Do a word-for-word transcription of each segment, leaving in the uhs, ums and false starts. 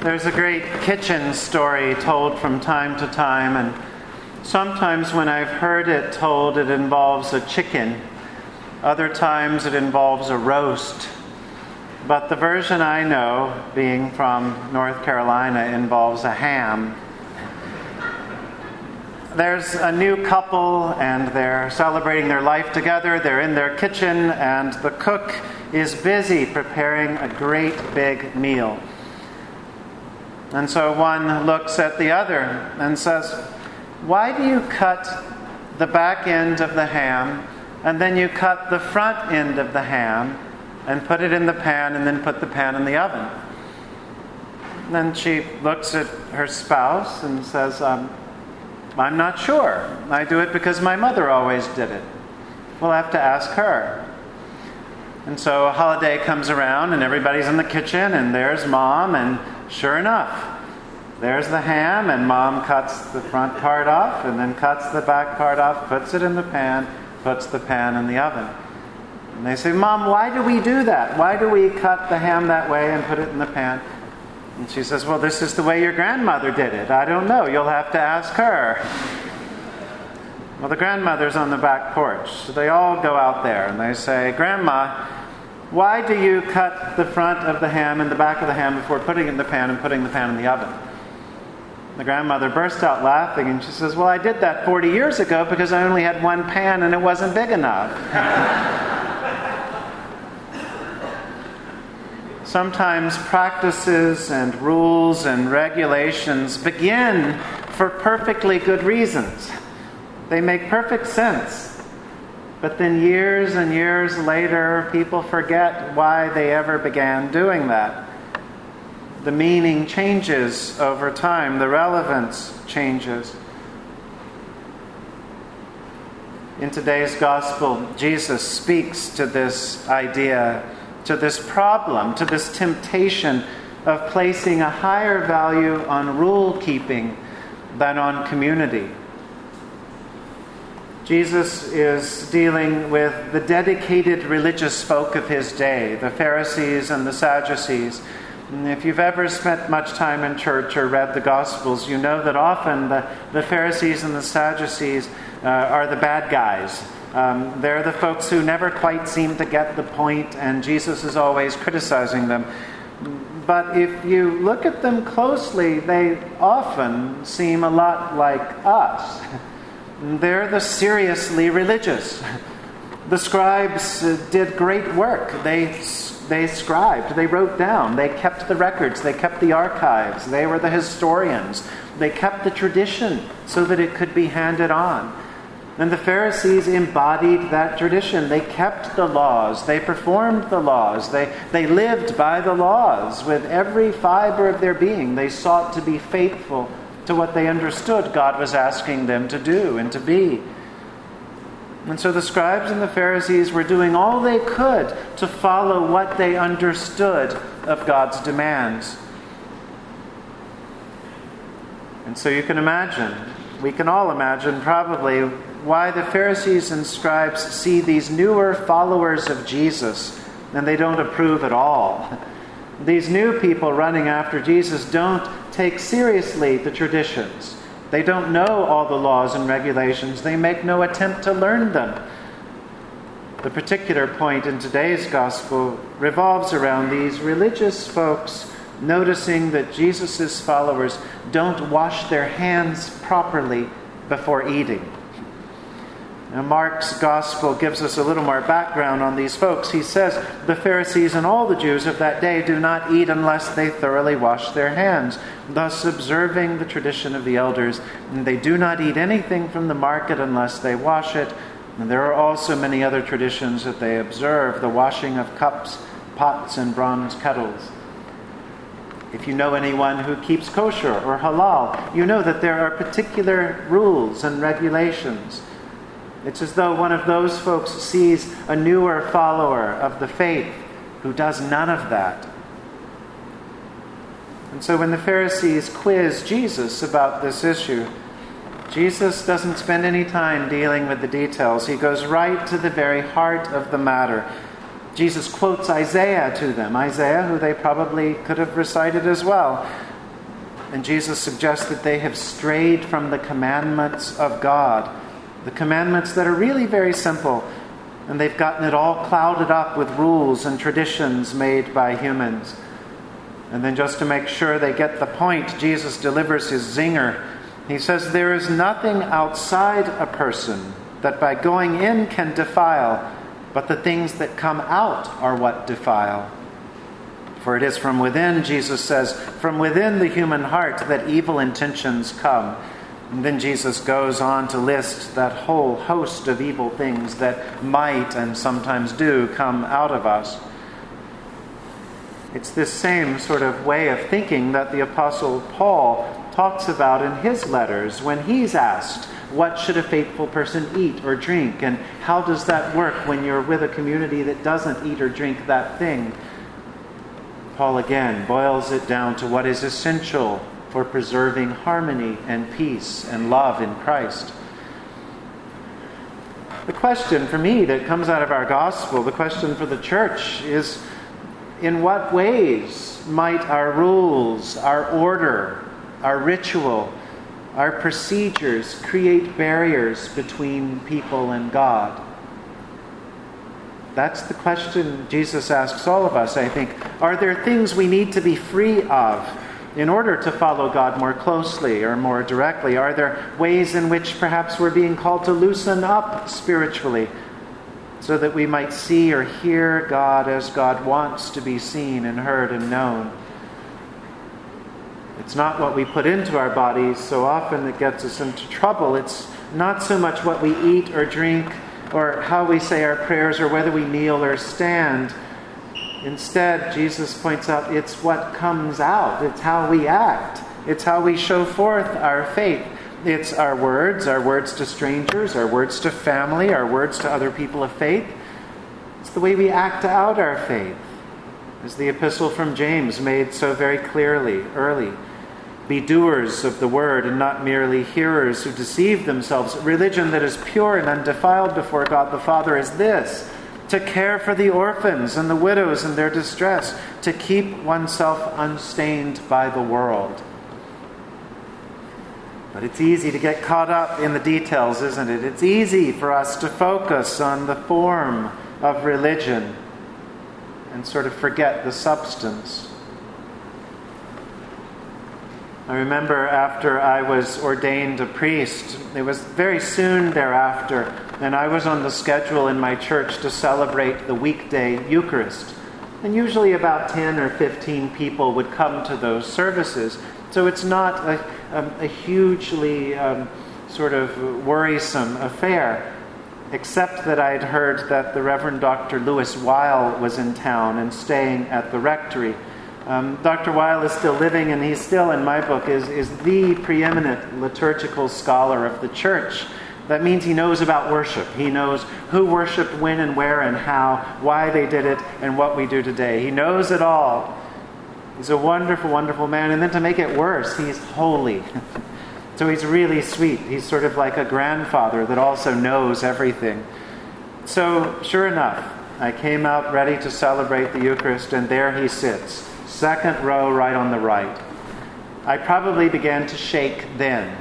There's a great kitchen story told from time to time, and sometimes when I've heard it told, it involves a chicken. Other times it involves a roast. But the version I know, being from North Carolina, involves a ham. There's a new couple, and they're celebrating their life together. They're in their kitchen, and the cook is busy preparing a great big meal. And so one looks at the other and says, "Why do you cut the back end of the ham, and then you cut the front end of the ham, and put it in the pan, and then put the pan in the oven?" And then she looks at her spouse and says, um, "I'm not sure. I do it because my mother always did it. We'll have to ask her." And so a holiday comes around, and everybody's in the kitchen, and there's Mom, and sure enough, there's the ham, and Mom cuts the front part off and then cuts the back part off, puts it in the pan, puts the pan in the oven. And they say, "Mom, why do we do that? Why do we cut the ham that way and put it in the pan?" And she says, "Well, this is the way your grandmother did it. I don't know. You'll have to ask her." Well, the grandmother's on the back porch, so they all go out there and they say, "Grandma, why do you cut the front of the ham and the back of the ham before putting it in the pan and putting the pan in the oven?" The grandmother bursts out laughing and she says, "Well, I did that forty years ago because I only had one pan and it wasn't big enough." Sometimes practices and rules and regulations begin for perfectly good reasons. They make perfect sense. But then years and years later, people forget why they ever began doing that. The meaning changes over time. The relevance changes. In today's gospel, Jesus speaks to this idea, to this problem, to this temptation of placing a higher value on rule-keeping than on community. Jesus is dealing with the dedicated religious folk of his day, the Pharisees and the Sadducees. And if you've ever spent much time in church or read the Gospels, you know that often the, the Pharisees and the Sadducees uh, are the bad guys. Um, they're the folks who never quite seem to get the point, and Jesus is always criticizing them. But if you look at them closely, they often seem a lot like us. They're the seriously religious. The scribes did great work. They they scribed. They wrote down. They kept the records. They kept the archives. They were the historians. They kept the tradition so that it could be handed on. And the Pharisees embodied that tradition. They kept the laws. They performed the laws. They, they lived by the laws with every fiber of their being. They sought to be faithful to what they understood God was asking them to do and to be. And so the scribes and the Pharisees were doing all they could to follow what they understood of God's demands. And so you can imagine, we can all imagine probably, why the Pharisees and scribes see these newer followers of Jesus and they don't approve at all. These new people running after Jesus don't take seriously the traditions. They don't know all the laws and regulations. They make no attempt to learn them. The particular point in today's gospel revolves around these religious folks noticing that Jesus' followers don't wash their hands properly before eating. Now, Mark's gospel gives us a little more background on these folks. He says, "The Pharisees and all the Jews of that day do not eat unless they thoroughly wash their hands, thus observing the tradition of the elders. And they do not eat anything from the market unless they wash it. And there are also many other traditions that they observe, the washing of cups, pots, and bronze kettles." If you know anyone who keeps kosher or halal, you know that there are particular rules and regulations. It's as though one of those folks sees a newer follower of the faith who does none of that. And so when the Pharisees quiz Jesus about this issue, Jesus doesn't spend any time dealing with the details. He goes right to the very heart of the matter. Jesus quotes Isaiah to them, Isaiah who they probably could have recited as well. And Jesus suggests that they have strayed from the commandments of God, the commandments that are really very simple, and they've gotten it all clouded up with rules and traditions made by humans. And then just to make sure they get the point, Jesus delivers his zinger. He says, there is nothing outside a person that by going in can defile, but the things that come out are what defile. For it is from within, Jesus says, from within the human heart that evil intentions come. And then Jesus goes on to list that whole host of evil things that might and sometimes do come out of us. It's this same sort of way of thinking that the Apostle Paul talks about in his letters when he's asked, what should a faithful person eat or drink? And how does that work when you're with a community that doesn't eat or drink that thing? Paul again boils it down to what is essential for preserving harmony and peace and love in Christ. The question for me that comes out of our gospel, the question for the church is, in what ways might our rules, our order, our ritual, our procedures create barriers between people and God? That's the question Jesus asks all of us, I think. Are there things we need to be free of in order to follow God more closely or more directly? Are there ways in which perhaps we're being called to loosen up spiritually so that we might see or hear God as God wants to be seen and heard and known? It's not what we put into our bodies so often that gets us into trouble. It's not so much what we eat or drink or how we say our prayers or whether we kneel or stand. Instead, Jesus points out it's what comes out. It's how we act. It's how we show forth our faith. It's our words, our words to strangers, our words to family, our words to other people of faith. It's the way we act out our faith, as the epistle from James made so very clearly early. Be doers of the word and not merely hearers who deceive themselves. Religion that is pure and undefiled before God the Father is this: to care for the orphans and the widows in their distress, to keep oneself unstained by the world. But it's easy to get caught up in the details, isn't it? It's easy for us to focus on the form of religion and sort of forget the substance. I remember after I was ordained a priest, it was very soon thereafter, and I was on the schedule in my church to celebrate the weekday Eucharist. And usually about ten or fifteen people would come to those services. So it's not a, a, a hugely um, sort of worrisome affair, except that I'd heard that the Reverend Doctor Louis Weil was in town and staying at the rectory. Um, Doctor Weil is still living, and he's still, in my book, is, is the preeminent liturgical scholar of the church. That means he knows about worship. He knows who worshiped when and where and how, why they did it, and what we do today. He knows it all. He's a wonderful, wonderful man. And then to make it worse, he's holy. So he's really sweet. He's sort of like a grandfather that also knows everything. So sure enough, I came out ready to celebrate the Eucharist, and there he sits, second row right on the right. I probably began to shake then.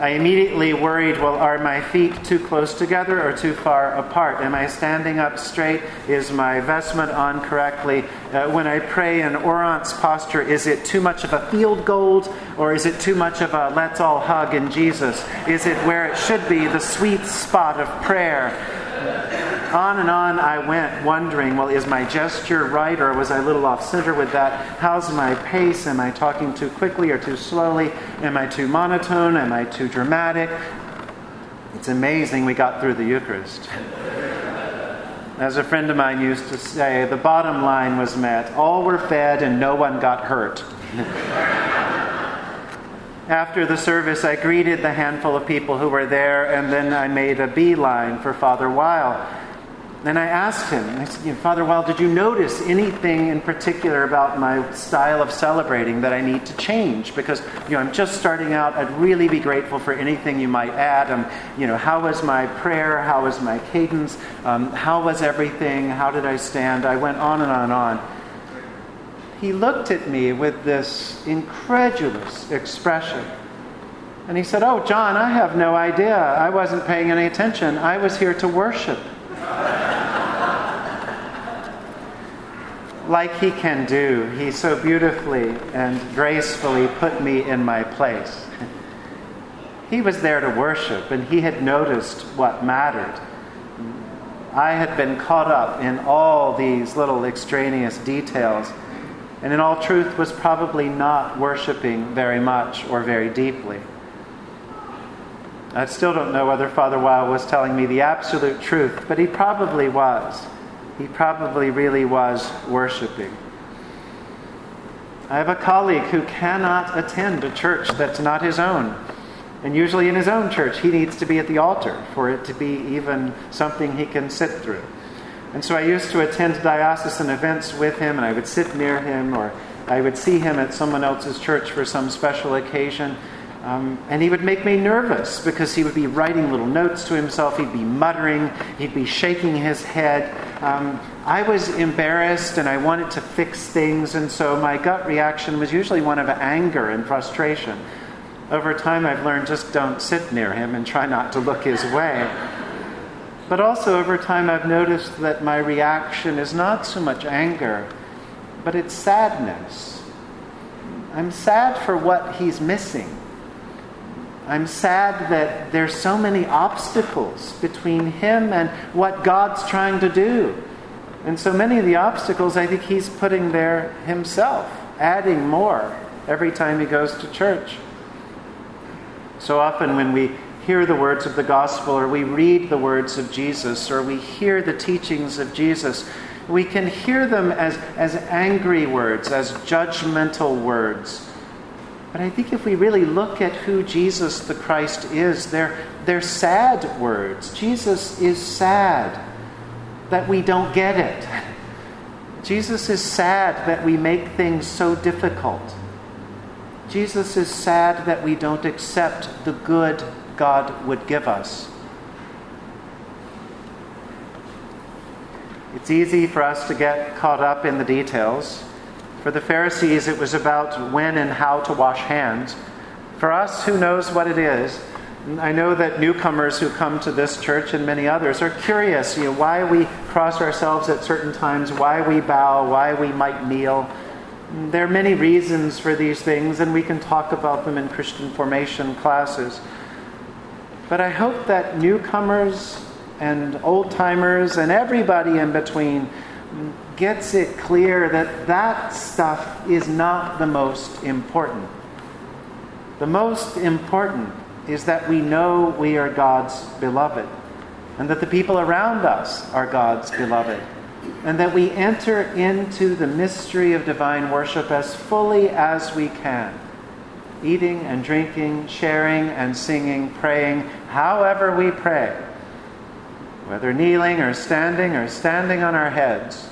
I immediately worried, well, are my feet too close together or too far apart? Am I standing up straight? Is my vestment on correctly? Uh, when I pray in orance posture, is it too much of a field goal or is it too much of a let's all hug in Jesus? Is it where it should be, the sweet spot of prayer? On and on I went, wondering, well, is my gesture right or was I a little off center with that? How's my pace? Am I talking too quickly or too slowly? Am I too monotone? Am I too dramatic? It's amazing we got through the Eucharist. As a friend of mine used to say, the bottom line was met. All were fed and no one got hurt. After the service, I greeted the handful of people who were there, and then I made a beeline for Father Weil. And I asked him, I said, Father Weil, did you notice anything in particular about my style of celebrating that I need to change? Because, you know, I'm just starting out. I'd really be grateful for anything you might add. Um, you know, how was my prayer? How was my cadence? Um, how was everything? How did I stand? I went on and on and on. he looked at me with this incredulous expression. And he said, "Oh, John, I have no idea. I wasn't paying any attention. I was here to worship." Like he can do. He so beautifully and gracefully put me in my place. He was there to worship, and he had noticed what mattered. I had been caught up in all these little extraneous details, and in all truth was probably not worshiping very much or very deeply. I still don't know whether Father Weil was telling me the absolute truth, but he probably was. He probably really was worshiping. I have a colleague who cannot attend a church that's not his own. And usually in his own church, he needs to be at the altar for it to be even something he can sit through. And so I used to attend diocesan events with him, and I would sit near him, or I would see him at someone else's church for some special occasion. Um, and he would make me nervous because he would be writing little notes to himself. He'd be muttering. He'd be shaking his head. Um, I was embarrassed and I wanted to fix things. And so my gut reaction was usually one of anger and frustration. Over time, I've learned just don't sit near him and try not to look his way. But also over time, I've noticed that my reaction is not so much anger, but it's sadness. I'm sad for what he's missing. I'm sad that there's so many obstacles between him and what God's trying to do. And so many of the obstacles I think he's putting there himself, adding more every time he goes to church. So often when we hear the words of the gospel, or we read the words of Jesus, or we hear the teachings of Jesus, we can hear them as, as angry words, as judgmental words. But I think if we really look at who Jesus the Christ is, they're, they're sad words. Jesus is sad that we don't get it. Jesus is sad that we make things so difficult. Jesus is sad that we don't accept the good God would give us. It's easy for us to get caught up in the details. For the Pharisees, it was about when and how to wash hands. For us, who knows what it is? I know that newcomers who come to this church and many others are curious, you know, why we cross ourselves at certain times, why we bow, why we might kneel. There are many reasons for these things, and we can talk about them in Christian formation classes. But I hope that newcomers and old-timers and everybody in between gets it clear that that stuff is not the most important. The most important is that we know we are God's beloved, and that the people around us are God's beloved, and that we enter into the mystery of divine worship as fully as we can, eating and drinking, sharing and singing, praying, however we pray, whether kneeling or standing or standing on our heads.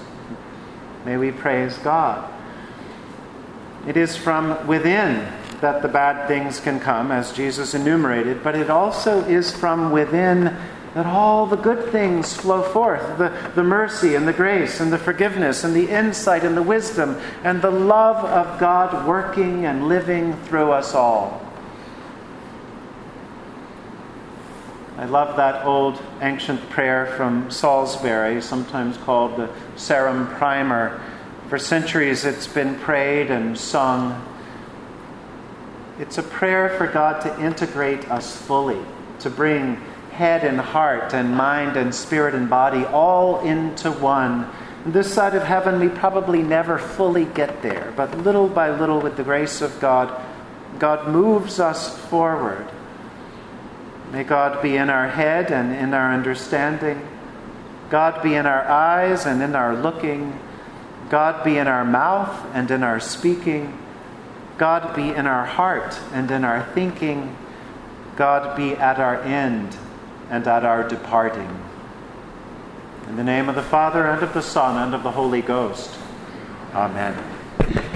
May we praise God. It is from within that the bad things can come, as Jesus enumerated, but it also is from within that all the good things flow forth, the, the mercy and the grace and the forgiveness and the insight and the wisdom and the love of God working and living through us all. I love that old ancient prayer from Salisbury, sometimes called the Sarum Primer. For centuries it's been prayed and sung. It's a prayer for God to integrate us fully, to bring head and heart and mind and spirit and body all into one. This side of heaven, we probably never fully get there, but little by little, with the grace of God, God moves us forward. May God be in our head and in our understanding. God be in our eyes and in our looking. God be in our mouth and in our speaking. God be in our heart and in our thinking. God be at our end and at our departing. In the name of the Father, and of the Son, and of the Holy Ghost. Amen.